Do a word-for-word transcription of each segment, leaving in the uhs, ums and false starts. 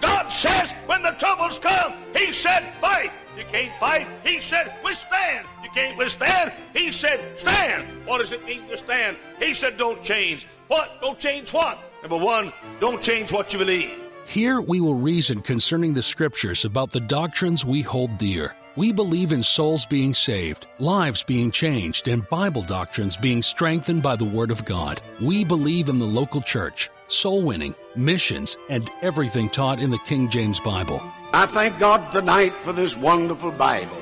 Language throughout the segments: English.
God says when the troubles come, He said, fight. You can't fight. He said, withstand. You can't withstand. He said, stand. What does it mean to stand? He said, don't change. What? Don't change what? Number one, don't change what you believe. Here we will reason concerning the scriptures about the doctrines we hold dear. We believe in souls being saved, lives being changed, and Bible doctrines being strengthened by the Word of God. We believe in the local church, soul winning, missions, and everything taught in the King James Bible. I thank God tonight for this wonderful Bible.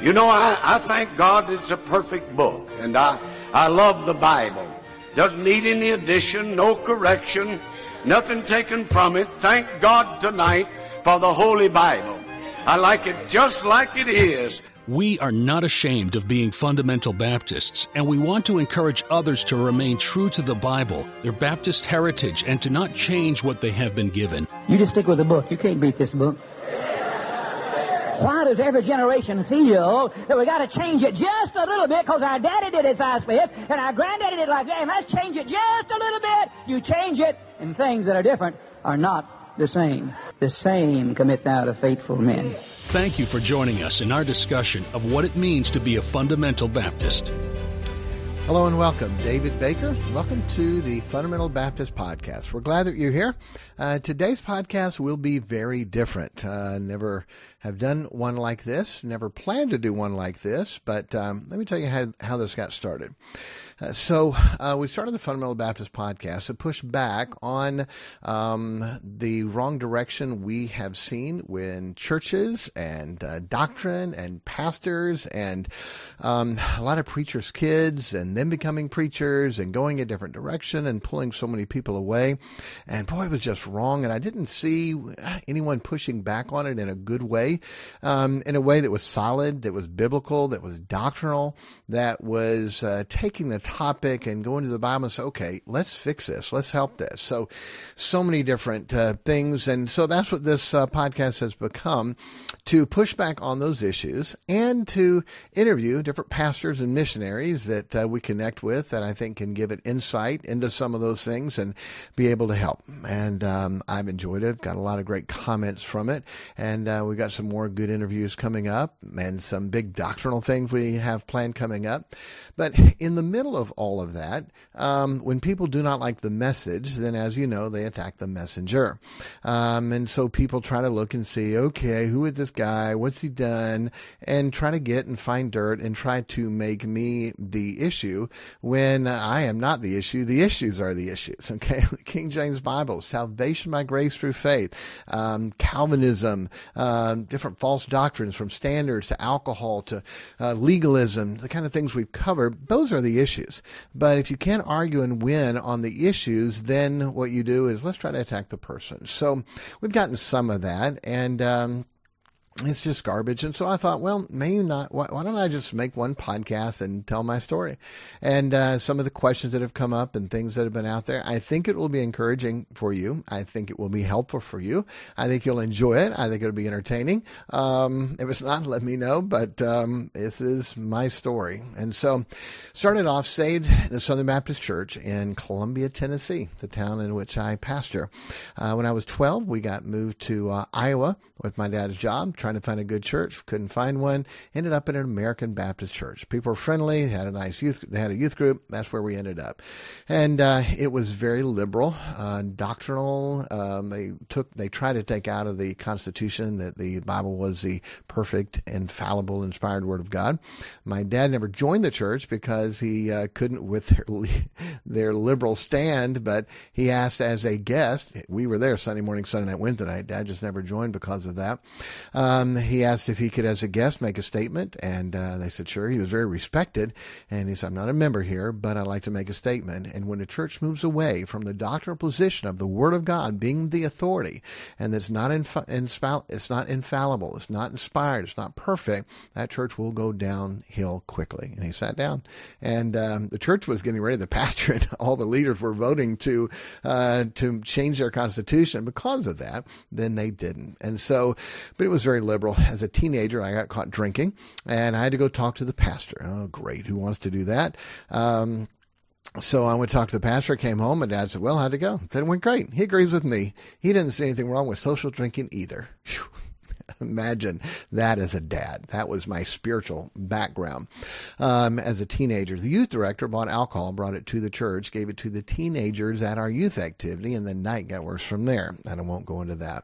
You know, I, I thank God it's a perfect book, and I, I love the Bible. Doesn't need any addition, no correction, nothing taken from it. Thank God tonight for the Holy Bible. I like it just like it is. We are not ashamed of being fundamental Baptists, and we want to encourage others to remain true to the Bible, their Baptist heritage, and to not change what they have been given. You just stick with the book. You can't beat this book. Why does every generation feel that we got to change it just a little bit because our daddy did it like this, and our granddaddy did it like that, and let's change it just a little bit. You change it, and things that are different are not the same. The same commit thou to faithful men. Thank you for joining us in our discussion of what it means to be a fundamental Baptist. Hello and welcome. David Baker. Welcome to the Fundamental Baptist Podcast. We're glad that you're here. Uh, today's podcast will be very different. Uh, never have done one like this, never planned to do one like this, but um, let me tell you how, how this got started. Uh, so uh, we started the Fundamental Baptist Podcast to push back on um, the wrong direction we have seen when churches and uh, doctrine and pastors and um, a lot of preachers' kids and them becoming preachers and going a different direction and pulling so many people away. And boy, it was just wrong. And I didn't see anyone pushing back on it in a good way, um, in a way that was solid, that was biblical, that was doctrinal, that was uh, taking the topic and going to the Bible and say, okay, let's fix this. Let's help this. So, so many different uh, things. And so that's what this uh, podcast has become, to push back on those issues and to interview different pastors and missionaries that uh, we connect with that I think can give it insight into some of those things and be able to help. And um, I've enjoyed it. Got a lot of great comments from it. And uh, we've got some more good interviews coming up and some big doctrinal things we have planned coming up. But in the middle of all of that, um, when people do not like the message, then as you know, they attack the messenger. Um, and so people try to look and see, okay, who is this guy? What's he done? And try to get and find dirt and try to make me the issue when I am not the issue. The issues are the issues. Okay. King James Bible, salvation by grace through faith, um, Calvinism, um, different false doctrines from standards to alcohol to uh, legalism, the kind of things we've covered. Those are the issues. Issues. But if you can't argue and win on the issues, then what you do is let's try to attack the person. So we've gotten some of that, and um, it's just garbage. And so I thought, well, maybe not. Why, why don't I just make one podcast and tell my story? And uh, some of the questions that have come up and things that have been out there, I think it will be encouraging for you. I think it will be helpful for you. I think you'll enjoy it. I think it'll be entertaining. Um, if it's not, let me know. But um, this is my story. And so started off saved in the Southern Baptist Church in Columbia, Tennessee, the town in which I pastor. Uh, when I was twelve, we got moved to uh, Iowa with my dad's job. Trying to find a good church, couldn't find one. Ended up in an American Baptist church. People were friendly, had a nice youth, they had a youth group. That's where we ended up, and uh, it was very liberal, uh, doctrinal. Um, they took, they tried to take out of the Constitution that the Bible was the perfect, infallible, inspired Word of God. My dad never joined the church because he uh, couldn't with their their liberal stand, but he asked as a guest. We were there Sunday morning, Sunday night, Wednesday night. Dad just never joined because of that. Uh, Um, he asked if he could, as a guest, make a statement, and uh, they said, sure. He was very respected, and he said, I'm not a member here, but I'd like to make a statement. And when the church moves away from the doctrinal position of the Word of God being the authority, and that's not inf- insp- it's not infallible, it's not inspired, it's not perfect, that church will go downhill quickly. And he sat down, and um, the church was getting ready, the pastor and all the leaders were voting to uh, to change their constitution. Because of that, then they didn't. And so, but it was very liberal. As a teenager, I got caught drinking, and I had to go talk to the pastor. Oh, great. Who wants to do that? Um, So I went to talk to the pastor, came home, and Dad said, well, how'd it go? Then it went great. He agrees with me. He didn't see anything wrong with social drinking either. Whew. Imagine that as a dad. That was my spiritual background. Um, as a teenager, the youth director bought alcohol, brought it to the church, gave it to the teenagers at our youth activity, and the night got worse from there. And I won't go into that.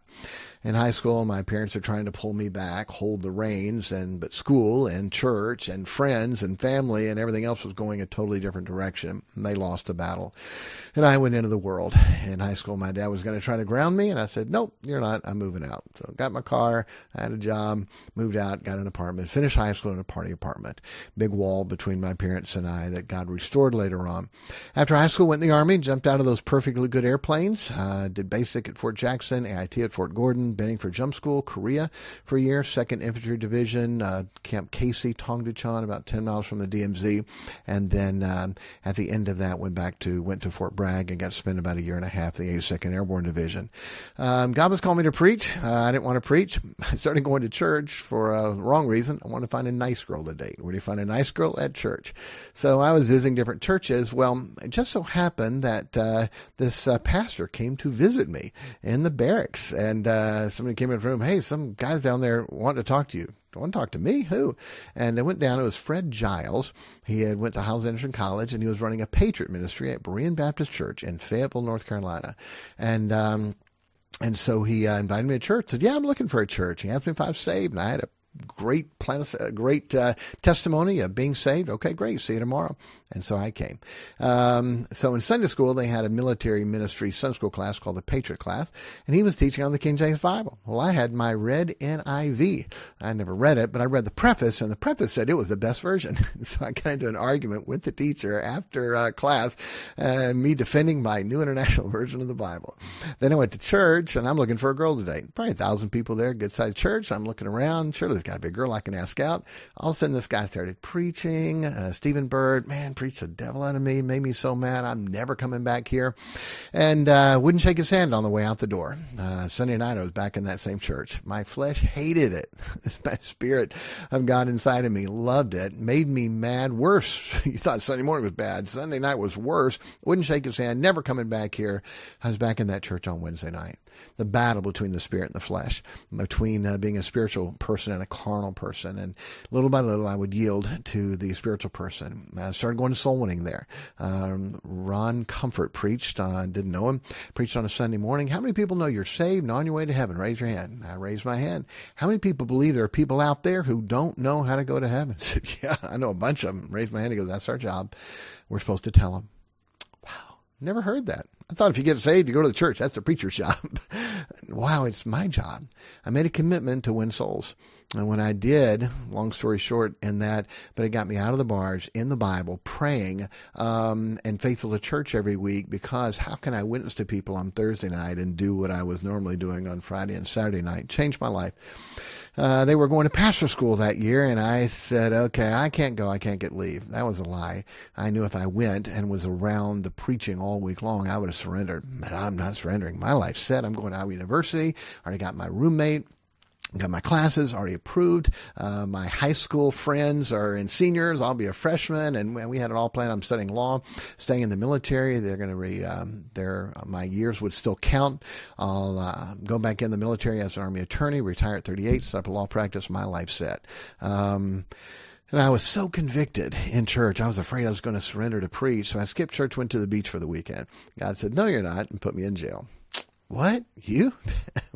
In high school, my parents are trying to pull me back, hold the reins, and but school and church and friends and family and everything else was going a totally different direction. And they lost the battle. And I went into the world. In high school, my dad was going to try to ground me, and I said, nope, you're not. I'm moving out. So I got my car, I had a job, moved out, got an apartment, finished high school in a party apartment. Big wall between my parents and I that God restored later on. After high school, went in the Army, jumped out of those perfectly good airplanes, uh, did basic at Fort Jackson, A I T at Fort Gordon, Benning for Jump School, Korea for a year, second Infantry Division, uh, Camp Casey, Tongduchon, about ten miles from the D M Z. And then um, at the end of that, went back to, went to Fort Bragg and got to spend about a year and a half, the eighty-second Airborne Division. Um, God was calling me to preach. Uh, I didn't want to preach. I started going to church for a wrong reason. I wanted to find a nice girl to date. Where do you find a nice girl? At church. So I was visiting different churches. Well, it just so happened that uh, this uh, pastor came to visit me in the barracks, and uh, somebody came in the room, hey, some guys down there want to talk to you. Don't want to talk to me? Who? And they went down. It was Fred Giles. He had went to Howell's Anderson College, and he was running a patriot ministry at Berean Baptist Church in Fayetteville, North Carolina. And, um, and so he uh, invited me to church. Said, yeah, I'm looking for a church. He asked me if I was saved, and I had a Great plans, great uh, testimony of being saved. Okay, great. See you tomorrow. And so I came. Um, so in Sunday school, they had a military ministry Sunday school class called the Patriot class, and he was teaching on the King James Bible. Well, I had my red N I V. I never read it, but I read the preface, and the preface said it was the best version. So I got into an argument with the teacher after uh, class, uh, me defending my New International Version of the Bible. Then I went to church, and I'm looking for a girl today. Probably a thousand people there, good-sized church. I'm looking around. Surely got to be a girl I can ask out. All of a sudden, this guy started preaching. Uh, Stephen Bird, man, preached the devil out of me. Made me so mad. I'm never coming back here. And uh, wouldn't shake his hand on the way out the door. Uh, Sunday night, I was back in that same church. My flesh hated it. My spirit of God inside of me loved it. Made me mad. Worse. You thought Sunday morning was bad. Sunday night was worse. Wouldn't shake his hand. Never coming back here. I was back in that church on Wednesday night. The battle between the spirit and the flesh, between uh, being a spiritual person and a carnal person, and little by little I would yield to the spiritual person. I started going to soul winning there. Um, Ron Comfort preached, uh, didn't know him, preached on a Sunday morning. How many people know you're saved and on your way to heaven? Raise your hand. I raised my hand. How many people believe there are people out there who don't know how to go to heaven? I said, yeah, I know a bunch of them. Raised my hand. He goes, that's our job. We're supposed to tell them. Wow. Never heard that. I thought if you get saved, you go to the church. That's the preacher's job. Wow, it's my job. I made a commitment to win souls. And when I did, long story short in that, but it got me out of the bars, in the Bible, praying, um, and faithful to church every week, because how can I witness to people on Thursday night and do what I was normally doing on Friday and Saturday night? Changed my life. Uh, they were going to pastor school that year, and I said, okay, I can't go. I can't get leave. That was a lie. I knew if I went and was around the preaching all week long, I would have surrendered. But I'm not surrendering. My life's set. I'm going to Iowa University. I already got my roommate. Got my classes already approved. Uh, my high school friends are in seniors. I'll be a freshman, and we had it all planned. I'm studying law, staying in the military. They're going to be, um, their my years would still count. I'll uh, go back in the military as an Army attorney, retire at thirty-eight, set up a law practice. My life set. Um, And I was so convicted in church, I was afraid I was going to surrender to preach. So I skipped church, went to the beach for the weekend. God said, no, you're not, and put me in jail. what? You?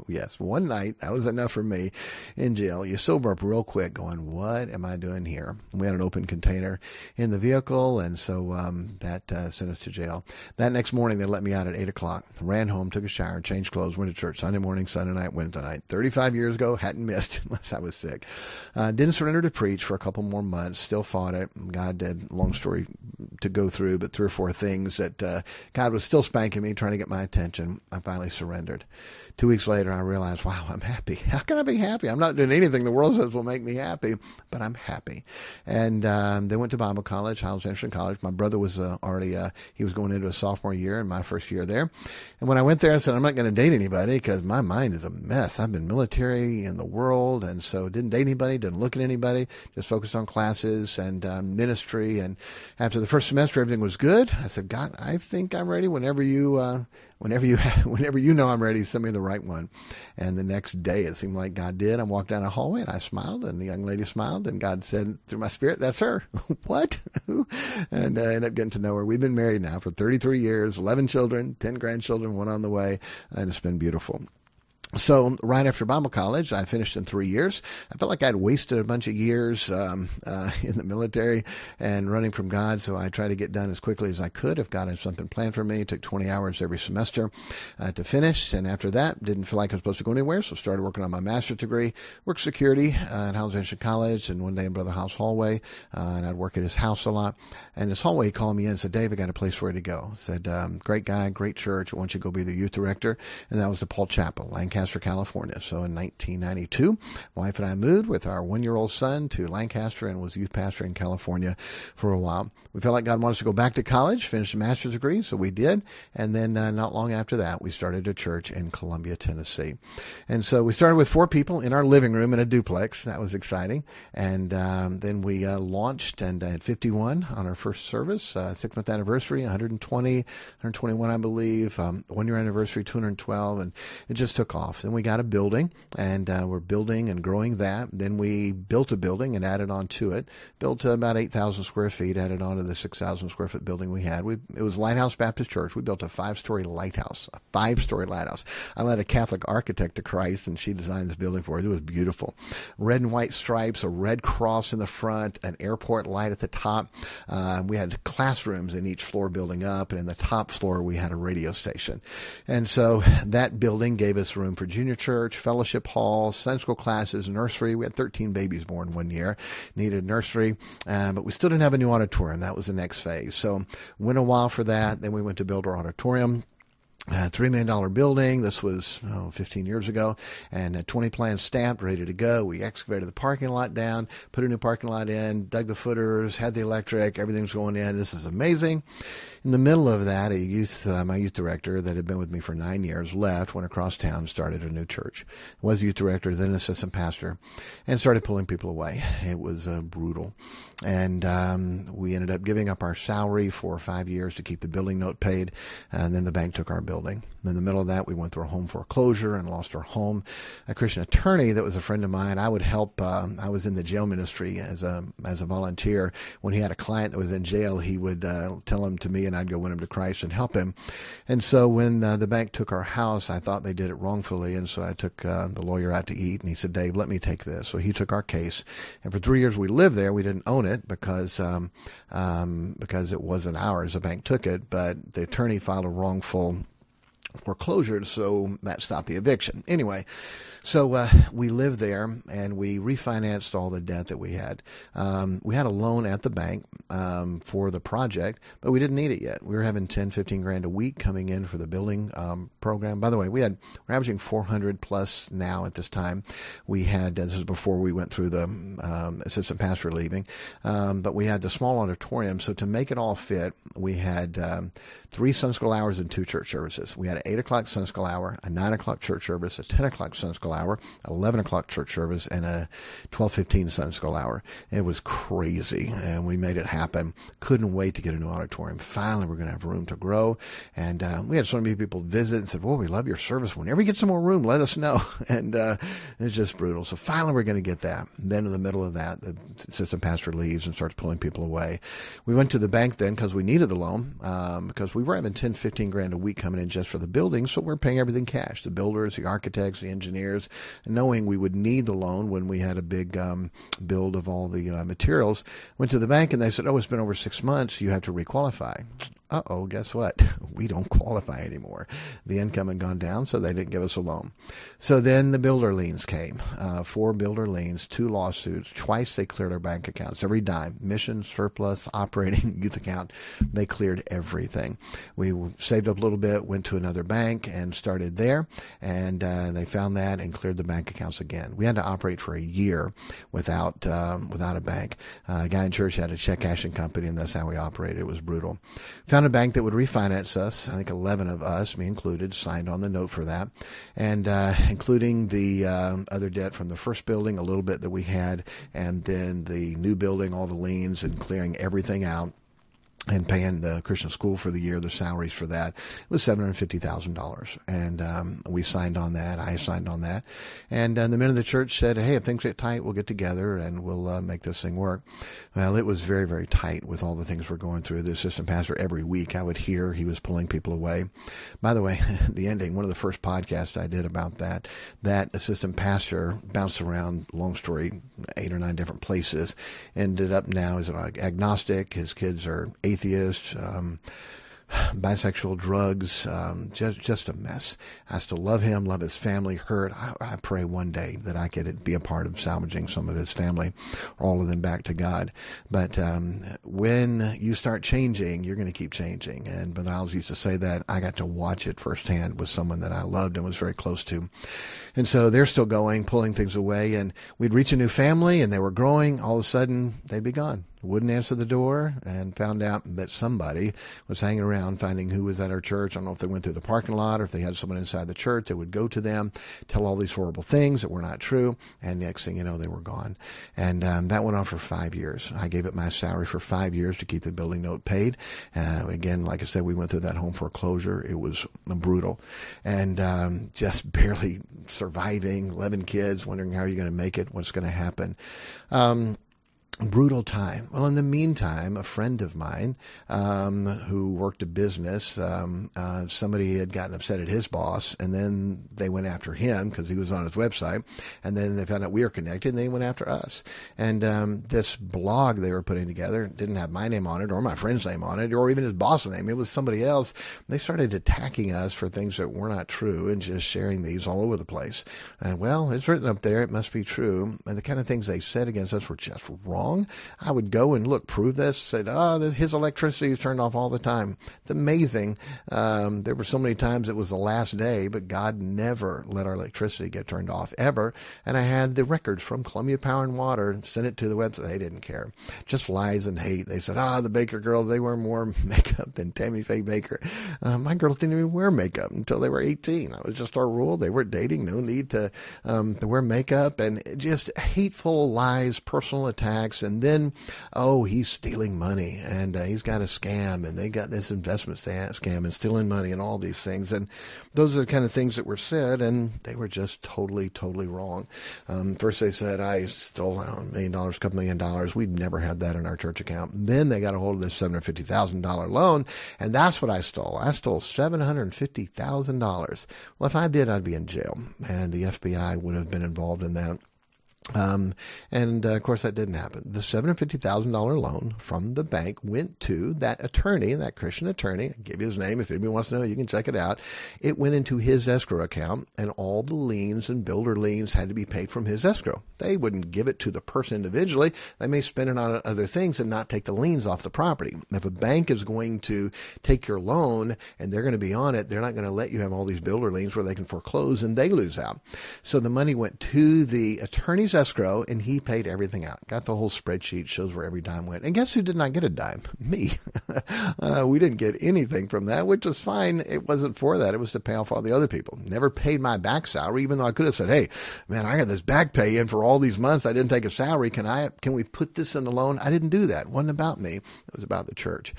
Yes, one night, that was enough for me in jail. You sober up real quick going, what am I doing here? We had an open container in the vehicle, and so um, that uh, sent us to jail. That next morning, they let me out at eight o'clock, ran home, took a shower, changed clothes, went to church Sunday morning, Sunday night, Wednesday night. thirty-five years ago, hadn't missed unless I was sick. Uh, didn't surrender to preach for a couple more months, still fought it. God did, long story to go through, but three or four things that uh, God was still spanking me, trying to get my attention. I finally surrendered. surrendered. Two weeks later, I realized, wow, I'm happy. How can I be happy? I'm not doing anything the world says will make me happy, but I'm happy. And um, they went to Bible college, Howell's Anderson College. My brother was uh, already, uh, he was going into his sophomore year and my first year there. And when I went there, I said, I'm not going to date anybody because my mind is a mess. I've been military in the world. And so didn't date anybody, didn't look at anybody, just focused on classes and um, ministry. And after the first semester, everything was good. I said, God, I think I'm ready. Whenever you, uh, whenever you, whenever you know I'm ready, send me the right one. And the next day, it seemed like God did. I walked down a hallway and I smiled, and the young lady smiled, and God said through my spirit, that's her. What? And I ended up getting to know her. We've been married now for thirty-three years, eleven children, ten grandchildren, one on the way, and it's been beautiful. So right after Bible college, I finished in three years. I felt like I'd wasted a bunch of years um, uh, in the military and running from God. So I tried to get done as quickly as I could. If God had something planned for me, it took twenty hours every semester uh, to finish. And after that, didn't feel like I was supposed to go anywhere. So started working on my master's degree, worked security uh, at Howell's Ancient College, and one day in Brother House hallway. Uh, and I'd work at his house a lot. And his hallway, he called me in and said, Dave, I got a place for you to go. I said, um, great guy, great church. Why don't you go be the youth director? And that was the Paul Chapel, Lancaster, California. So in nineteen ninety-two, my wife and I moved with our one-year-old son to Lancaster and was youth pastor in California for a while. We felt like God wanted us to go back to college, finish a master's degree, so we did. And then uh, not long after that, we started a church in Columbia, Tennessee. And so we started with four people in our living room in a duplex. That was exciting. And um, then we uh, launched and had fifty-one on our first service, uh, six-month anniversary, one hundred twenty, one hundred twenty-one, I believe, um, one-year anniversary, two hundred twelve, and it just took off. Then we got a building, and uh, we're building and growing that. Then we built a building and added on to it, built to about eight thousand square feet, added on to the six thousand square foot building we had. We, it was Lighthouse Baptist Church. We built a five-story lighthouse, a five-story lighthouse. I led a Catholic architect to Christ, and she designed this building for us. It was beautiful. Red and white stripes, a red cross in the front, an airport light at the top. Uh, we had classrooms in each floor building up, and in the top floor we had a radio station. And so that building gave us room for junior church, fellowship hall, Sunday school classes, nursery. We had thirteen babies born one year, needed nursery, uh, but we still didn't have a new auditorium. That was the next phase. So went a while for that. Then we went to build our auditorium. Uh, three million dollar building. This was oh, fifteen years ago, and uh, twenty plans stamped, ready to go. We excavated the parking lot down, put a new parking lot in, dug the footers, had the electric, everything's going in. This is amazing. In the middle of that, a youth, uh, my youth director that had been with me for nine years left, went across town, started a new church. Was youth director, then assistant pastor, and started pulling people away. It was uh, brutal, and um, we ended up giving up our salary for five years to keep the building note paid, and then the bank took our building. Building. In the middle of that, we went through a home foreclosure and lost our home. A Christian attorney that was a friend of mine, I would help. Um, I was in the jail ministry as a as a volunteer. When he had a client that was in jail, he would uh, tell him to me, and I'd go win him to Christ and help him. And so when uh, the bank took our house, I thought they did it wrongfully, and so I took uh, the lawyer out to eat, and he said, Dave, let me take this. So he took our case, and for three years we lived there. We didn't own it because um, um, because it wasn't ours. The bank took it, but the attorney filed a wrongful foreclosure, so that stopped the eviction. Anyway, so uh, we lived there, and we refinanced all the debt that we had. Um, we had a loan at the bank um, for the project, but we didn't need it yet. We were having ten, fifteen grand a week coming in for the building um, program. By the way, we had we're averaging four hundred plus now at this time. We had, this is before we went through the um, assistant pastor leaving, um, but we had the small auditorium. So to make it all fit, we had um, three Sunday school hours and two church services. We had eight o'clock Sunday school hour, a nine o'clock church service, a ten o'clock Sunday school hour, eleven o'clock church service, and a twelve fifteen Sunday school hour. It was crazy, and we made it happen. Couldn't wait to get a new auditorium. Finally, we're going to have room to grow, and uh, we had so many people visit and said, "Well, we love your service. Whenever you get some more room, let us know." And uh, it's just brutal. So finally, we're going to get that. And then in the middle of that, the assistant pastor leaves and starts pulling people away. We went to the bank then because we needed the loan um, because we were having ten fifteen grand a week coming in just for the the building, so we're paying everything cash, the builders, the architects, the engineers, knowing we would need the loan when we had a big um, build of all the uh, materials. Went to the bank and they said, oh, it's been over six months, you have to requalify. Uh-oh, guess what? We don't qualify anymore. The income had gone down, so they didn't give us a loan. So then the builder liens came, uh, four builder liens, two lawsuits. Twice they cleared our bank accounts, every dime, mission, surplus, operating, youth account. They cleared everything. We saved up a little bit, went to another bank and started there, and uh, they found that and cleared the bank accounts again. We had to operate for a year without um, without a bank. Uh, a guy in church had a check cashing company, and that's how we operated. It was brutal. Found a bank that would refinance us. I think eleven of us, me included, signed on the note for that, and uh, including the uh, other debt from the first building, a little bit that we had, and then the new building, all the liens, and clearing everything out and paying the Christian school for the year, the salaries for that. It was seven hundred fifty thousand dollars. And um, we signed on that. I signed on that. And uh, the men of the church said, hey, if things get tight, we'll get together and we'll uh, make this thing work. Well, it was very, very tight with all the things we're going through. The assistant pastor, every week I would hear he was pulling people away. By the way, the ending, one of the first podcasts I did about that, that assistant pastor bounced around, long story, eight or nine different places, ended up now as an agnostic. His kids are atheists. Atheist, um, bisexual, drugs, um, just just a mess. I still love him, love his family, hurt. I, I pray one day that I could be a part of salvaging some of his family, all of them back to God. But um, when you start changing, you're going to keep changing. And Brother Giles used to say that. I got to watch it firsthand with someone that I loved and was very close to. And so they're still going, pulling things away. And we'd reach a new family, and they were growing. All of a sudden, they'd be gone. Wouldn't answer the door, and found out that somebody was hanging around, finding who was at our church. I don't know if they went through the parking lot or if they had someone inside the church that would go to them, tell all these horrible things that were not true, and next thing you know, they were gone. And um, that went on for five years. I gave up my salary for five years to keep the building note paid. Uh, again, like I said, we went through that home foreclosure. It was brutal, and um, just barely surviving, eleven kids, wondering how you're going to make it, what's going to happen. Um, Brutal time. Well, in the meantime, a friend of mine um, who worked a business, um, uh, somebody had gotten upset at his boss, and then they went after him because he was on his website, and then they found out we were connected, and they went after us. And um, this blog they were putting together didn't have my name on it or my friend's name on it or even his boss's name. It was somebody else. They started attacking us for things that were not true and just sharing these all over the place. And, well, it's written up there. It must be true. And the kind of things they said against us were just wrong. I would go and look, prove this, said, oh, his electricity is turned off all the time. It's amazing. Um, there were so many times it was the last day, but God never let our electricity get turned off, ever. And I had the records from Columbia Power and Water, sent it to the website. They didn't care. Just lies and hate. They said, ah, oh, the Baker girls, they wear more makeup than Tammy Faye Baker. Uh, my girls didn't even wear makeup until they were eighteen. That was just our rule. They were dating. No need to, um, to wear makeup. And just hateful lies, personal attacks. And then, oh, he's stealing money, and uh, he's got a scam, and they got this investment scam and stealing money and all these things. And those are the kind of things that were said, and they were just totally, totally wrong. Um, first they said, I stole I don't know, a million dollars, a couple million dollars. We'd never had that in our church account. And then they got a hold of this seven hundred fifty thousand dollars loan, and that's what I stole. I stole seven hundred fifty thousand dollars. Well, if I did, I'd be in jail, and the F B I would have been involved in that. Um, and uh, of course that didn't happen. The seven hundred fifty thousand dollars loan from the bank went to that attorney, that Christian attorney. I'll give you his name. If anybody wants to know, you can check it out. It went into his escrow account, and all the liens and builder liens had to be paid from his escrow. They wouldn't give it to the person individually. They may spend it on other things and not take the liens off the property. If a bank is going to take your loan and they're going to be on it, they're not going to let you have all these builder liens where they can foreclose and they lose out. So the money went to the attorney's escrow, and he paid everything out. Got the whole spreadsheet, shows where every dime went. And guess who did not get a dime? Me. uh, we didn't get anything from that, which was fine. It wasn't for that. It was to pay off all the other people. Never paid my back salary, even though I could have said, hey, man, I got this back pay in for all these months. I didn't take a salary. Can I? Can we put this in the loan? I didn't do that. It wasn't about me. It was about the church.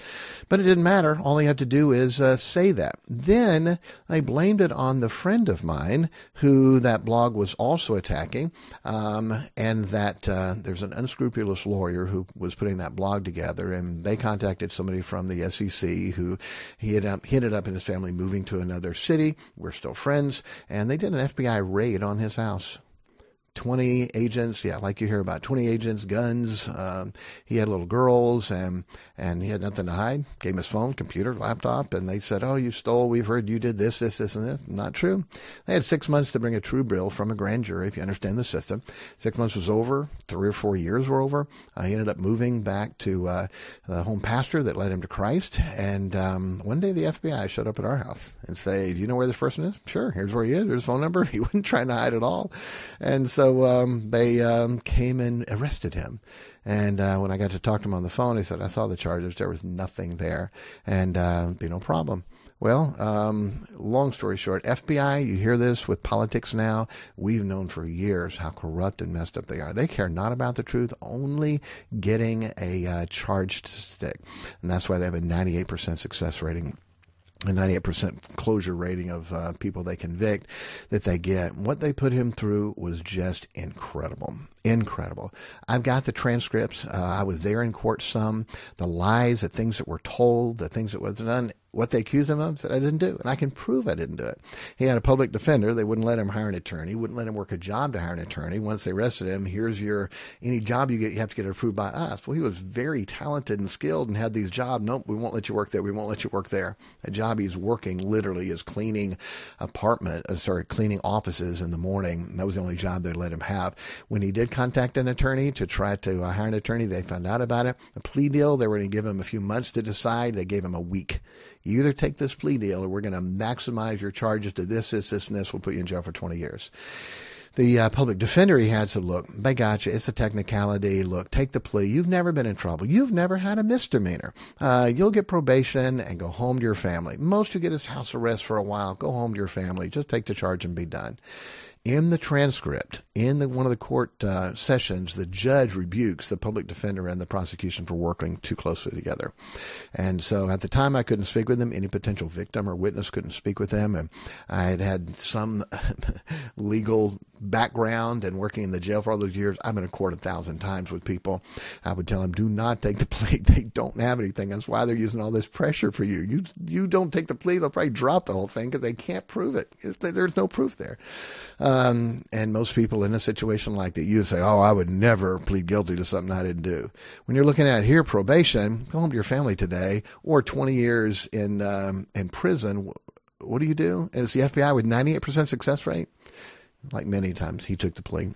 But it didn't matter. All they had to do is uh, say that. Then I blamed it on the friend of mine who that blog was also attacking. Um, um, and that uh, there's an unscrupulous lawyer who was putting that blog together, and they contacted somebody from the S E C who he had up, he ended up in his family moving to another city. We're still friends, and they did an F B I raid on his house. twenty agents, yeah, like you hear about, twenty agents, guns. Um, he had little girls, and and he had nothing to hide. Gave him his phone, computer, laptop, and they said, oh, you stole, we've heard you did this, this, this, and this. Not true. They had six months to bring a true bill from a grand jury, if you understand the system. Six months was over. Three or four years were over. Uh, he ended up moving back to uh, the home pastor that led him to Christ, and um, one day the F B I showed up at our house and said, do you know where this person is? Sure, here's where he is. Here's his phone number. He wasn't trying to hide at all. And so So um, they um, came and arrested him. And uh, when I got to talk to him on the phone, he said, I saw the charges. There was nothing there. And uh, be no problem. Well, um, long story short, F B I, you hear this with politics now. We've known for years how corrupt and messed up they are. They care not about the truth, only getting a uh, charged stick. And that's why they have a ninety-eight percent success rating. A ninety-eight percent closure rating of uh, people they convict that they get. What they put him through was just incredible. Incredible. I've got the transcripts. Uh, I was there in court some. The lies, the things that were told, the things that were done, what they accused him of, said I didn't do. And I can prove I didn't do it. He had a public defender. They wouldn't let him hire an attorney. Wouldn't let him work a job to hire an attorney. Once they arrested him, here's your, any job you get, you have to get approved by us. Well, he was very talented and skilled and had these jobs. Nope, we won't let you work there. We won't let you work there. A job he's working literally is cleaning apartment, uh, sorry, cleaning offices in the morning. That was the only job they let him have. When he did contact an attorney to try to uh, hire an attorney, they found out about it. A plea deal, they were going to give him a few months to decide. They gave him a week. You either take this plea deal or we're going to maximize your charges to this, this, this, and this. We'll put you in jail for twenty years. The uh, public defender he had said, look, they got you. It's a technicality. Look, take the plea. You've never been in trouble. You've never had a misdemeanor. Uh, you'll get probation and go home to your family. Most you get is house arrest for a while. Go home to your family. Just take the charge and be done. In the transcript, in the, one of the court uh, sessions, the judge rebukes the public defender and the prosecution for working too closely together. And so at the time, I couldn't speak with them. Any potential victim or witness couldn't speak with them. And I had had some legal background and working in the jail for all those years. I've been in court a thousand times with people. I would tell them, do not take the plea. They don't have anything. That's why they're using all this pressure for you. You, you don't take the plea, they'll probably drop the whole thing because they can't prove it. There's no proof there. Uh, Um, and most people in a situation like that, you say, oh, I would never plead guilty to something I didn't do. When you're looking at here, probation, go home to your family today, or twenty years in um, in prison, what do you do? And it's the F B I with ninety-eight percent success rate. Like many times, he took the plea.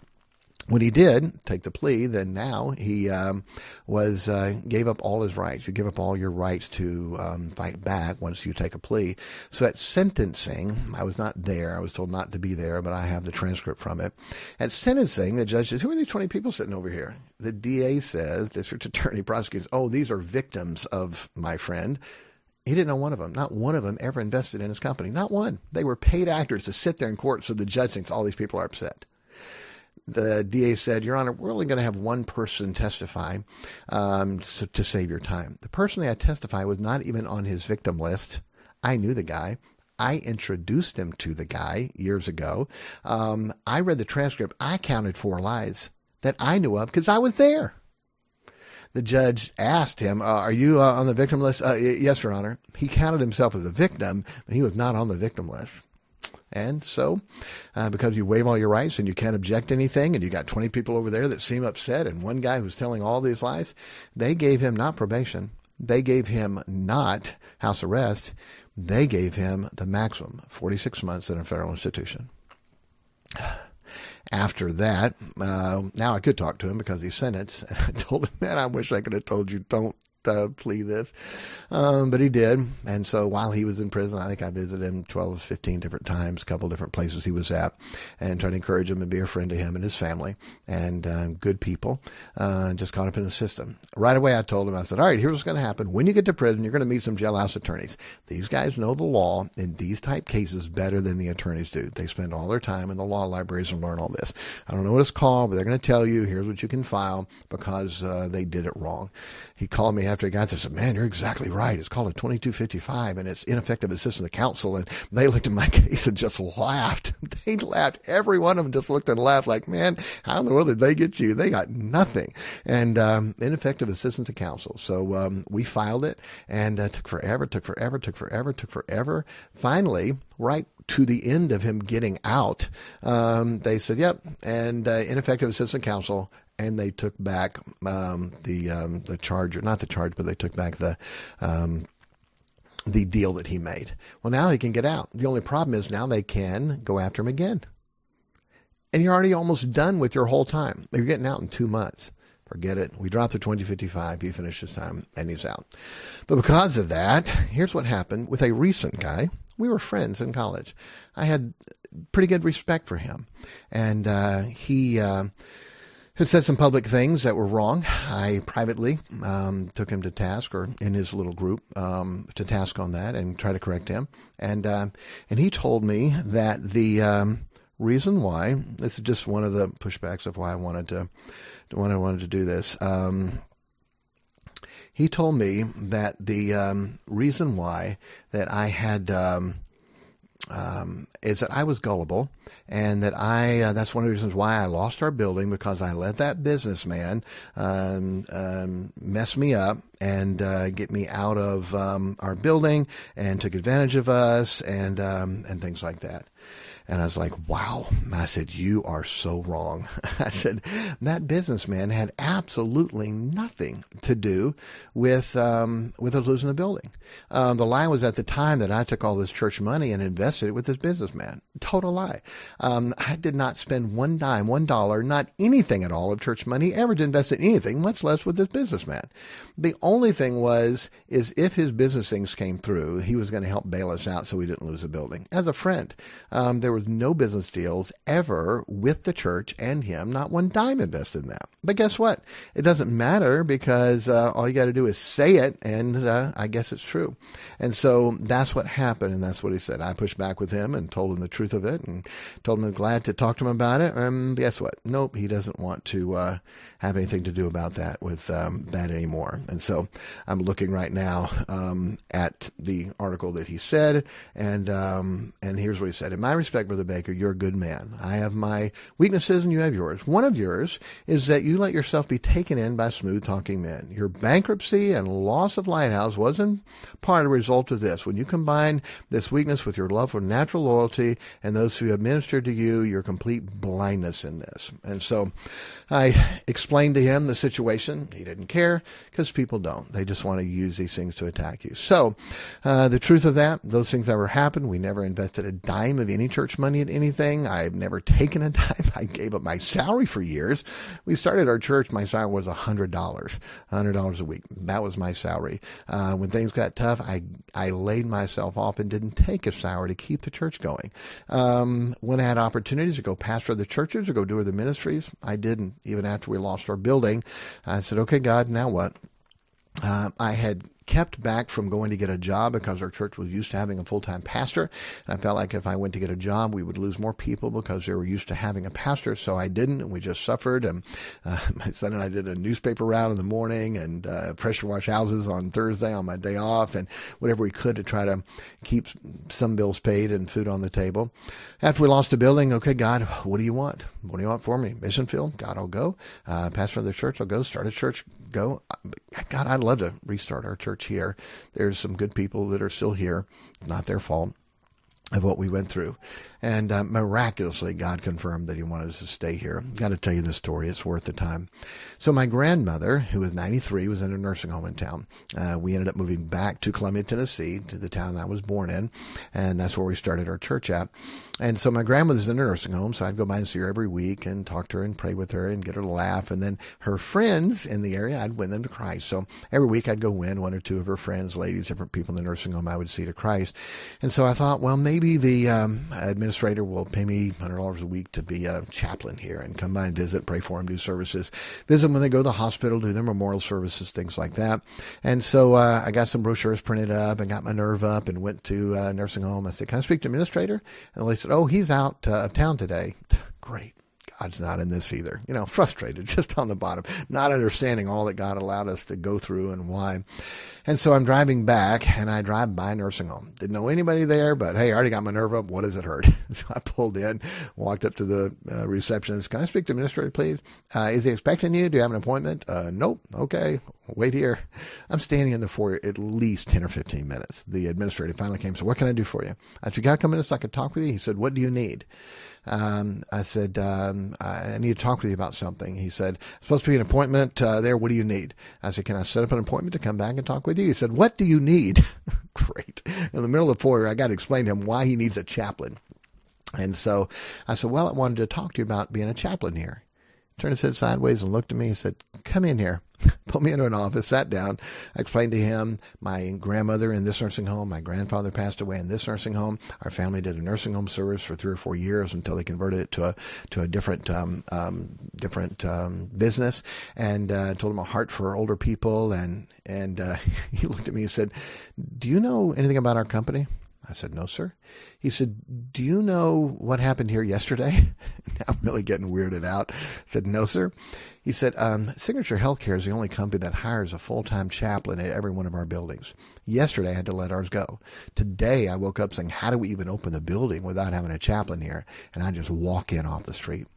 When he did take the plea, then now he um, was uh, gave up all his rights. You give up all your rights to um, fight back once you take a plea. So at sentencing, I was not there. I was told not to be there, but I have the transcript from it. At sentencing, the judge says, who are these twenty people sitting over here? The D A says, district attorney, prosecutors, oh, these are victims of my friend. He didn't know one of them. Not one of them ever invested in his company. Not one. They were paid actors to sit there in court, so the judge thinks all these people are upset. The D A said, Your Honor, we're only going to have one person testify um, so, to save your time. The person that I testified was not even on his victim list. I knew the guy. I introduced him to the guy years ago. Um, I read the transcript. I counted four lies that I knew of because I was there. The judge asked him, uh, are you uh, on the victim list? Uh, yes, Your Honor. He counted himself as a victim, but he was not on the victim list. And so, uh, because you waive all your rights and you can't object to anything, and you got twenty people over there that seem upset, and one guy who's telling all these lies, they gave him not probation. They gave him not house arrest. They gave him the maximum, forty-six months in a federal institution. After that, uh, now I could talk to him because he's sentenced. And I told him, man, I wish I could have told you don't. Uh, plea this. Um, but he did. And so while he was in prison, I think I visited him twelve, fifteen different times, a couple different places he was at, and tried to encourage him and be a friend to him and his family and uh, good people, uh, just caught up in the system. Right away, I told him, I said, all right, here's what's going to happen. When you get to prison, you're going to meet some jailhouse attorneys. These guys know the law in these type cases better than the attorneys do. They spend all their time in the law libraries and learn all this. I don't know what it's called, but they're going to tell you, here's what you can file because uh, they did it wrong. He called me after it got there and said, man, you're exactly right. It's called a twenty-two fifty-five, and it's ineffective assistance of counsel. And they looked at my case and just laughed. They laughed. Every one of them just looked and laughed like, man, how in the world did they get you? They got nothing. And um, ineffective assistance of counsel. So um, we filed it, and it uh, took forever, took forever, took forever, took forever. Finally, right to the end of him getting out, um, they said, yep, and uh, ineffective assistance of counsel. And they took back um, the um, the charge, not the charge, but they took back the um, the deal that he made. Well, now he can get out. The only problem is now they can go after him again. And you're already almost done with your whole time. You're getting out in two months. Forget it. We dropped the twenty fifty-five. He finished his time, and he's out. But because of that, here's what happened with a recent guy. We were friends in college. I had pretty good respect for him. And uh, he... Uh, had said some public things that were wrong. I privately um, took him to task, or in his little group, um, to task on that and try to correct him. And uh, and he told me that the um, reason why, this is just one of the pushbacks of why I wanted to, why I wanted to do this. Um, he told me that the um, reason why that I had. Um, Um, is that I was gullible, and that I, uh, that's one of the reasons why I lost our building, because I let that businessman um, um, mess me up and uh, get me out of um, our building and took advantage of us and um, and things like that. And I was like, wow. I said, you are so wrong. I said, that businessman had absolutely nothing to do with um, with us losing the building. Um, the lie was at the time that I took all this church money and invested it with this businessman. Total lie. Um, I did not spend one dime, one dollar, not anything at all of church money, ever to invest in anything, much less with this businessman. The only thing was, is if his business things came through, he was going to help bail us out so we didn't lose the building. As a friend, um, there There was no business deals ever with the church and him, not one dime invested in that. But guess what? It doesn't matter, because uh, all you got to do is say it, and uh, I guess it's true. And so that's what happened, and that's what he said. I pushed back with him and told him the truth of it, and told him I'm glad to talk to him about it. And guess what? Nope, he doesn't want to uh, have anything to do about that with um, that anymore. And so I'm looking right now um, at the article that he said, and um, and here's what he said. In my respect, Brother Baker, you're a good man. I have my weaknesses and you have yours. One of yours is that you let yourself be taken in by smooth-talking men. Your bankruptcy and loss of Lighthouse was in part a result of this. When you combine this weakness with your love for natural loyalty and those who have ministered to you, your complete blindness in this. And so I explained to him the situation. He didn't care, because people don't. They just want to use these things to attack you. So uh, the truth of that, those things never happened. We never invested a dime of any church money at anything. I've never taken a dime. I gave up my salary for years. We started our church. My salary was one hundred dollars, one hundred dollars a week. That was my salary. Uh, when things got tough, I, I laid myself off and didn't take a salary to keep the church going. Um, when I had opportunities to go pastor the churches or go do the ministries, I didn't. Even after we lost our building, I said, okay, God, now what? Uh, I had kept back from going to get a job because our church was used to having a full-time pastor. And I felt like if I went to get a job, we would lose more people because they were used to having a pastor. So I didn't, and we just suffered. And uh, my son and I did a newspaper round in the morning and uh, pressure wash houses on Thursday on my day off, and whatever we could to try to keep some bills paid and food on the table. After we lost the building, okay, God, what do you want? What do you want for me? Mission field? God, I'll go. Uh, pastor of the church, I'll go. Start a church, go. God, I'd love to restart our church here. There's some good people that are still here. Not their fault of what we went through. And uh, miraculously, God confirmed that he wanted us to stay here. Got to tell you this story. It's worth the time. So my grandmother, who was ninety-three, was in a nursing home in town. Uh, we ended up moving back to Columbia, Tennessee, to the town I was born in. And that's where we started our church at. And so my grandmother's in a nursing home, so I'd go by and see her every week and talk to her and pray with her and get her to laugh. And then her friends in the area, I'd win them to Christ. So every week I'd go win one or two of her friends, ladies, different people in the nursing home I would see to Christ. And so I thought, well, maybe the um, administration administrator will pay me one hundred dollars a week to be a chaplain here and come by and visit, pray for them, do services, visit them when they go to the hospital, do their memorial services, things like that. And so uh, I got some brochures printed up and got my nerve up and went to a nursing home. I said, can I speak to administrator? And they said, oh, he's out uh, of town today. Great. I was not in this either. You know, frustrated, just on the bottom, not understanding all that God allowed us to go through and why. And so I'm driving back, and I drive by a nursing home. Didn't know anybody there, but hey, I already got my nerve up. What does it hurt? So I pulled in, walked up to the uh, receptionist. Can I speak to administrator, please? Uh, is he expecting you? Do you have an appointment? Uh, nope. Okay. Wait here. I'm standing in the foyer at least ten or fifteen minutes. The administrator finally came and said, what can I do for you? I said, you got to come in so I could talk with you? He said, what do you need? Um, I said, um, I need to talk with you about something. He said, it's supposed to be an appointment uh, there. What do you need? I said, can I set up an appointment to come back and talk with you? He said, what do you need? Great. In the middle of the foyer, I got to explain to him why he needs a chaplain. And so I said, well, I wanted to talk to you about being a chaplain here. Turned his head sideways and looked at me. He said, come in here. Put me into an office, sat down. I explained to him my grandmother in this nursing home. My grandfather passed away in this nursing home. Our family did a nursing home service for three or four years until they converted it to a to a different um, um, different um, business. And uh, told him a heart for older people. And and uh, he looked at me and said, "Do you know anything about our company?" I said, no, sir. He said, do you know what happened here yesterday? I'm really getting weirded out. I said, no, sir. He said, um, Signature Healthcare is the only company that hires a full-time chaplain at every one of our buildings. Yesterday, I had to let ours go. Today, I woke up saying, how do we even open the building without having a chaplain here? And I just walk in off the street.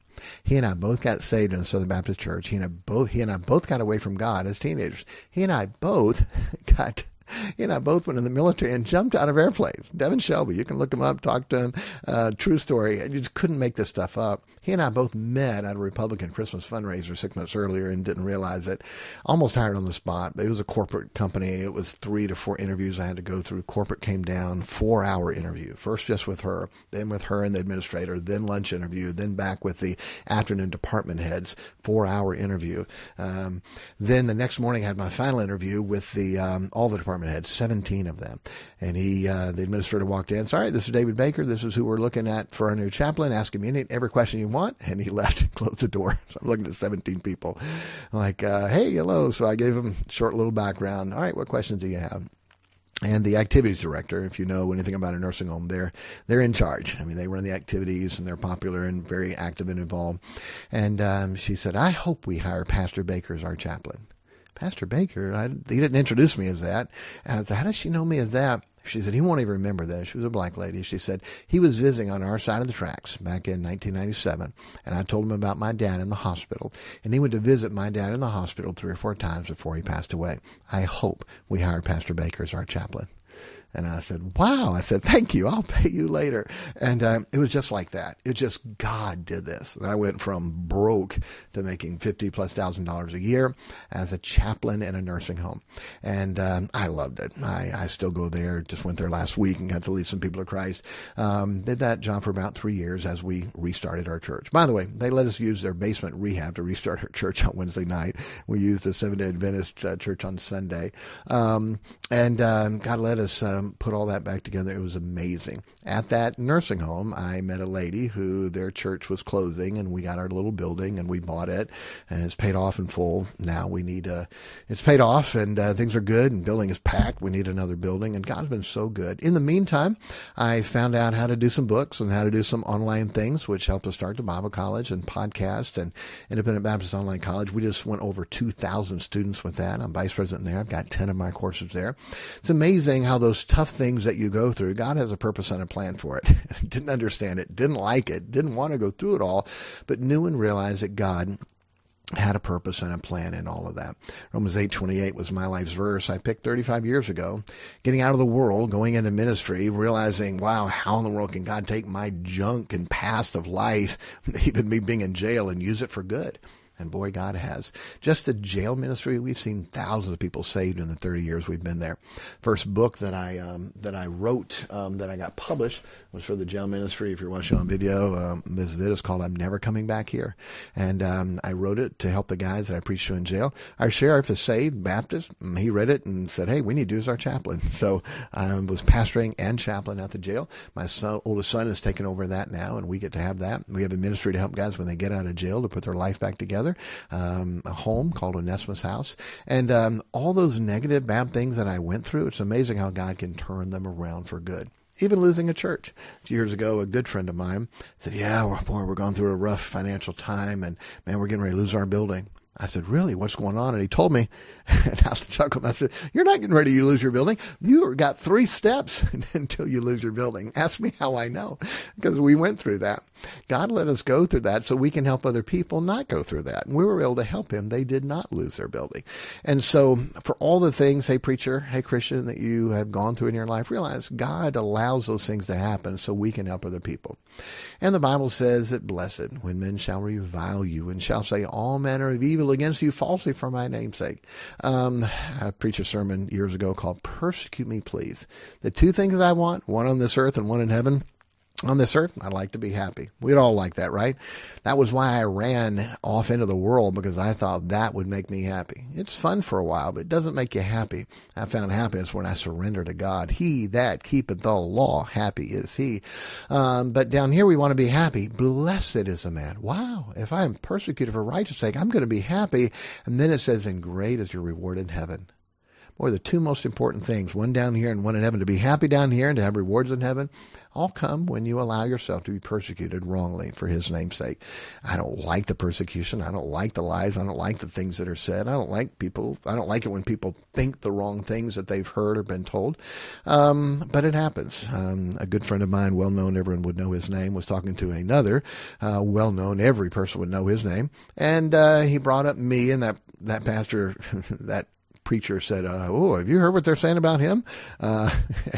He and I both got saved in the Southern Baptist Church. He and I both, he and I both got away from God as teenagers. He and I both got You know, both went in the military and jumped out of airplanes. Devin Shelby, you can look him up, talk to him. Uh, true story. You just couldn't make this stuff up. He and I both met at a Republican Christmas fundraiser six months earlier and didn't realize it. Almost hired on the spot, but it was a corporate company. It was three to four interviews I had to go through. Corporate came down, four-hour interview. First just with her, then with her and the administrator, then lunch interview, then back with the afternoon department heads, four-hour interview. Um, then the next morning I had my final interview with the um, all the department had seventeen of them. And he, uh, the administrator walked in, sorry, this is David Baker. This is who we're looking at for our new chaplain. Ask him any, every question you want. And he left and closed the door. So I'm looking at seventeen people. I'm like, uh, hey, hello. So I gave him a short little background. All right, what questions do you have? And the activities director, if you know anything about a nursing home, they're, they're in charge. I mean, they run the activities, and they're popular and very active and involved. And um, she said, I hope we hire Pastor Baker as our chaplain. Pastor Baker, I, he didn't introduce me as that. And I said, how does she know me as that? She said, he won't even remember this. She was a black lady. She said, he was visiting on our side of the tracks back in nineteen ninety-seven. And I told him about my dad in the hospital. And he went to visit my dad in the hospital three or four times before he passed away. I hope we hire Pastor Baker as our chaplain. And I said, wow. I said, thank you. I'll pay you later. And um, it was just like that. It just, God did this. And I went from broke to making fifty plus thousand dollars a year as a chaplain in a nursing home. And um, I loved it. I, I still go there. Just went there last week and got to lead some people to Christ. Um, did that job for about three years as we restarted our church. By the way, they let us use their basement rehab to restart our church on Wednesday night. We used the Seventh-day Adventist uh, church on Sunday. Um, and um, God let us... Um, put all that back together. It was amazing. At that nursing home, I met a lady who their church was closing, and we got our little building and we bought it, and it's paid off in full. Now we need a, it's paid off, and uh, things are good, and building is packed. We need another building, and God's been so good. In the meantime, I found out how to do some books and how to do some online things, which helped us start the Bible College and podcast and Independent Baptist Online College. We just went over two thousand students with that. I'm vice president there. I've got ten of my courses there. It's amazing how those tough things that you go through, God has a purpose and a plan for it. Didn't understand it, didn't like it, didn't want to go through it all, but knew and realized that God had a purpose and a plan in all of that. Romans eight twenty-eight was my life's verse. I picked thirty-five years ago, getting out of the world, going into ministry, realizing, wow, how in the world can God take my junk and past of life, even me being in jail, and use it for good? And boy, God has. Just the jail ministry, we've seen thousands of people saved in the thirty years we've been there. First book that I um, that I wrote, um, that I got published, was for the jail ministry. If you're watching on video, um, this is it. It's called I'm Never Coming Back Here. And um, I wrote it to help the guys that I preached to in jail. Our sheriff is saved, Baptist. He read it and said, hey, we need you as our chaplain. So I um, was pastoring and chaplain at the jail. My son, oldest son is taking over that now, and we get to have that. We have a ministry to help guys when they get out of jail to put their life back together. Um, a home called Onesmus House, and um, all those negative, bad things that I went through, it's amazing how God can turn them around for good. even losing a church. A few years ago, a good friend of mine said, yeah, we're, boy, we're going through a rough financial time, and man, we're getting ready to lose our building. I said, really? What's going on? And he told me, and I chuckled. I said, you're not getting ready to lose your building. You got three steps until you lose your building. Ask me how I know, because we went through that. God let us go through that so we can help other people not go through that. And we were able to help him. They did not lose their building. And so for all the things, hey, preacher, hey, Christian, that you have gone through in your life, realize God allows those things to happen so we can help other people. And the Bible says that, blessed, when men shall revile you and shall say all manner of evil against you falsely for my name's sake. Um, I preached a sermon years ago called Persecute Me Please. The two things that I want, one on this earth and one in heaven. On this earth, I'd like to be happy. We'd all like that, right? That was why I ran off into the world, because I thought that would make me happy. It's fun for a while, but it doesn't make you happy. I found happiness when I surrender to God. He that keepeth the law, happy is he. Um, but down here, we want to be happy. Blessed is the man. Wow, if I am persecuted for righteousness' sake, I'm going to be happy. And then it says, and great is your reward in heaven. Boy, the two most important things, one down here and one in heaven, to be happy down here and to have rewards in heaven, all come when you allow yourself to be persecuted wrongly for his name's sake. I don't like the persecution. I don't like the lies. I don't like the things that are said. I don't like people. I don't like it when people think the wrong things that they've heard or been told. Um, but it happens. Um, a good friend of mine, well-known, everyone would know his name, was talking to another uh, well-known, every person would know his name. And uh, he brought up me and that, that pastor, that preacher said, uh, oh, have you heard what they're saying about him? Uh,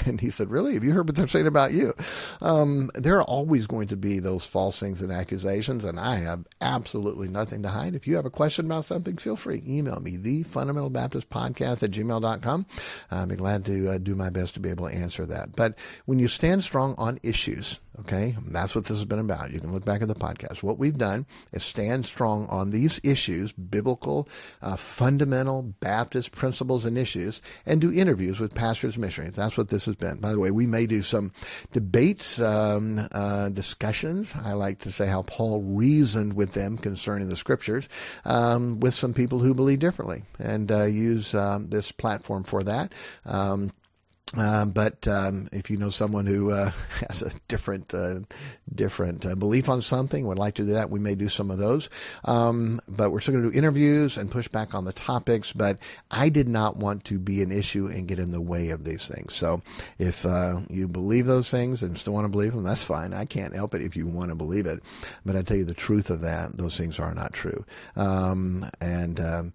and he said, really? Have you heard what they're saying about you? Um, there are always going to be those false things and accusations, and I have absolutely nothing to hide. If you have a question about something, feel free. Email me, the fundamental baptist podcast at gmail dot com. I'd be glad to uh, do my best to be able to answer that. But when you stand strong on issues, okay, that's what this has been about. You can look back at the podcast. What we've done is stand strong on these issues, biblical, uh, fundamental Baptist principles and issues, and do interviews with pastors and missionaries. That's what this has been. By the way, we may do some debates, um, uh, discussions. I like to say how Paul reasoned with them concerning the scriptures, um, with some people who believe differently, and uh, use um, this platform for that. Um, Um, but um, if you know someone who uh, has a different uh, different uh, belief on something, would like to do that, we may do some of those. Um, but we're still going to do interviews and push back on the topics. But I did not want to be an issue and get in the way of these things. So if uh, you believe those things and still want to believe them, that's fine. I can't help it if you want to believe it. But I tell you the truth of that, those things are not true. Um, and um,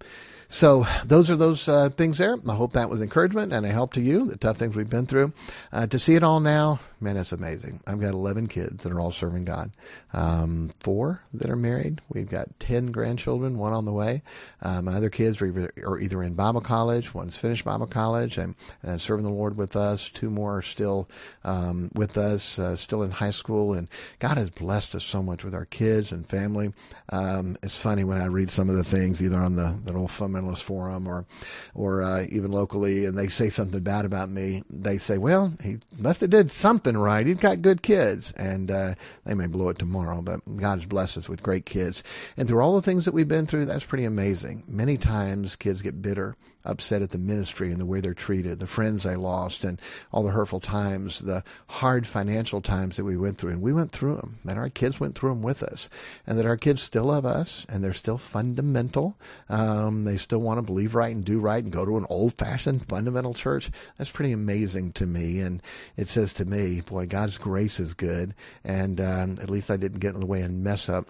so those are those uh, things there. I hope that was encouragement and a help to you. The tough things we've been through, uh, to see it all now, man, it's amazing. I've got eleven kids that are all serving God, um, four that are married. We've got ten grandchildren, one on the way. Um, my other kids are, are either in Bible college, one's finished Bible college and, and serving the Lord with us. Two more are still um, with us, uh, still in high school. And God has blessed us so much with our kids and family. Um, it's funny when I read some of the things either on the, the old fundamentalist forum or, or uh, even locally, and they say something bad about me. They say, well, he must have did something right. He's got good kids. And uh, they may blow it tomorrow, but God has blessed us with great kids. And through all the things that we've been through, that's pretty amazing. Many times kids get bitter, upset at the ministry and the way they're treated, the friends they lost, and all the hurtful times, the hard financial times that we went through. And we went through them, and our kids went through them with us, and that our kids still love us, and they're still fundamental. Um, they still want to believe right and do right and go to an old-fashioned fundamental church. That's pretty amazing to me, and it says to me, boy, God's grace is good, and um, at least I didn't get in the way and mess up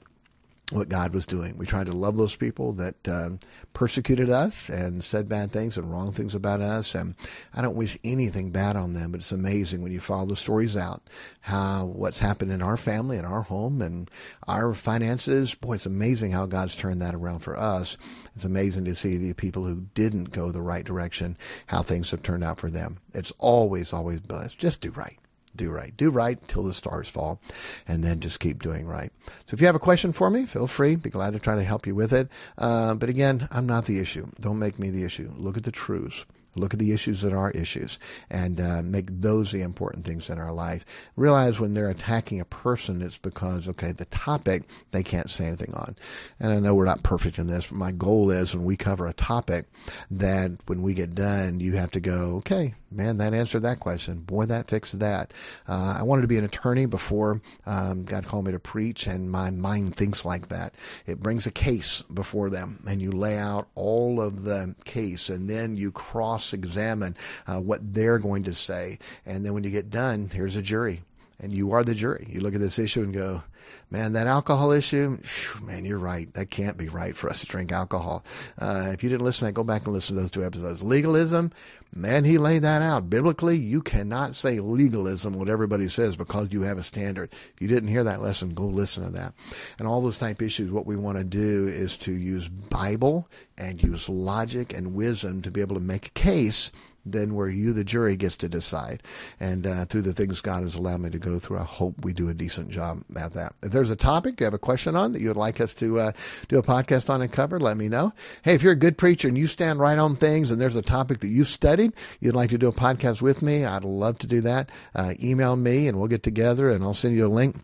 what God was doing. We tried to love those people that um, persecuted us and said bad things and wrong things about us. And I don't wish anything bad on them, but it's amazing when you follow the stories out, how what's happened in our family and our home and our finances. Boy, it's amazing how God's turned that around for us. It's amazing to see the people who didn't go the right direction, how things have turned out for them. It's always, always blessed. Just do right. Do right. Do right till the stars fall, and then just keep doing right. So if you have a question for me, feel free. Be glad to try to help you with it. Uh, but again, I'm not the issue. Don't make me the issue. Look at the truths. Look at the issues that are issues and uh, make those the important things in our life. Realize when they're attacking a person, it's because, okay, the topic they can't say anything on. And I know we're not perfect in this, but my goal is when we cover a topic that when we get done, you have to go, okay, man, that answered that question. Boy, that fixed that. Uh, I wanted to be an attorney before um, God called me to preach, and my mind thinks like that. It brings a case before them, and you lay out all of the case, and then you cross examine uh, what they're going to say. And then when you get done, here's a jury. And you are the jury. You look at this issue and go, man, that alcohol issue, phew, man, you're right. That can't be right for us to drink alcohol. Uh, if you didn't listen, go back and listen to those two episodes. Legalism, man, he laid that out. Biblically, you cannot say legalism, what everybody says, because you have a standard. If you didn't hear that lesson, go listen to that. And all those type issues, what we want to do is to use Bible and use logic and wisdom to be able to make a case then where you, the jury, gets to decide. And uh, through the things God has allowed me to go through, I hope we do a decent job at that. If there's a topic you have a question on that you would like us to uh, do a podcast on and cover, let me know. Hey, if you're a good preacher and you stand right on things and there's a topic that you've studied, you'd like to do a podcast with me, I'd love to do that. Uh, email me and we'll get together and I'll send you a link.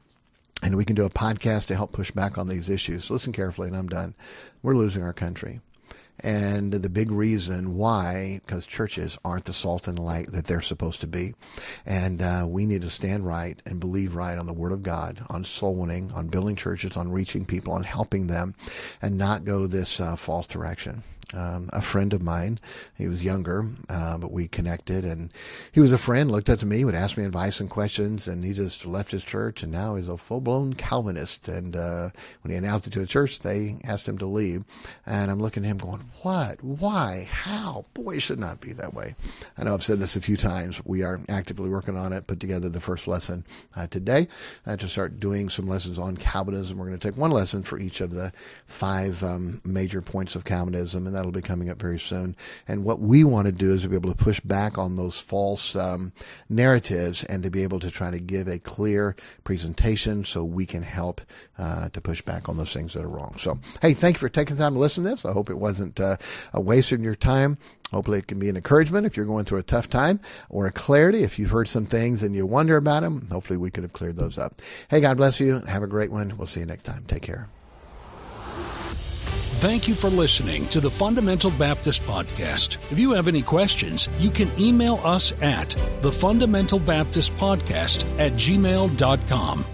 And we can do a podcast to help push back on these issues. So listen carefully, and I'm done. We're losing our country. And the big reason why, because churches aren't the salt and light that they're supposed to be. And uh, we need to stand right and believe right on the Word of God, on soul winning, on building churches, on reaching people, on helping them, and not go this uh, false direction. Um, a friend of mine, he was younger, uh, but we connected, and he was a friend, looked up to me, would ask me advice and questions, and he just left his church, and now he's a full-blown Calvinist. And uh, when he announced it to a church, they asked him to leave, and I'm looking at him going, what? Why? How? Boy, it should not be that way. I know I've said this a few times. We are actively working on it, put together the first lesson uh, today uh, to start doing some lessons on Calvinism. We're going to take one lesson for each of the five um, major points of Calvinism, and that'll be coming up very soon. And what we want to do is to be able to push back on those false um, narratives and to be able to try to give a clear presentation so we can help uh, to push back on those things that are wrong. So, hey, thank you for taking the time to listen to this. I hope it wasn't uh, a waste of your time. Hopefully it can be an encouragement if you're going through a tough time, or a clarity if you've heard some things and you wonder about them. Hopefully we could have cleared those up. Hey, God bless you. Have a great one. We'll see you next time. Take care. Thank you for listening to the Fundamental Baptist Podcast. If you have any questions, you can email us at the Fundamental Baptist Podcast at gmail dot com.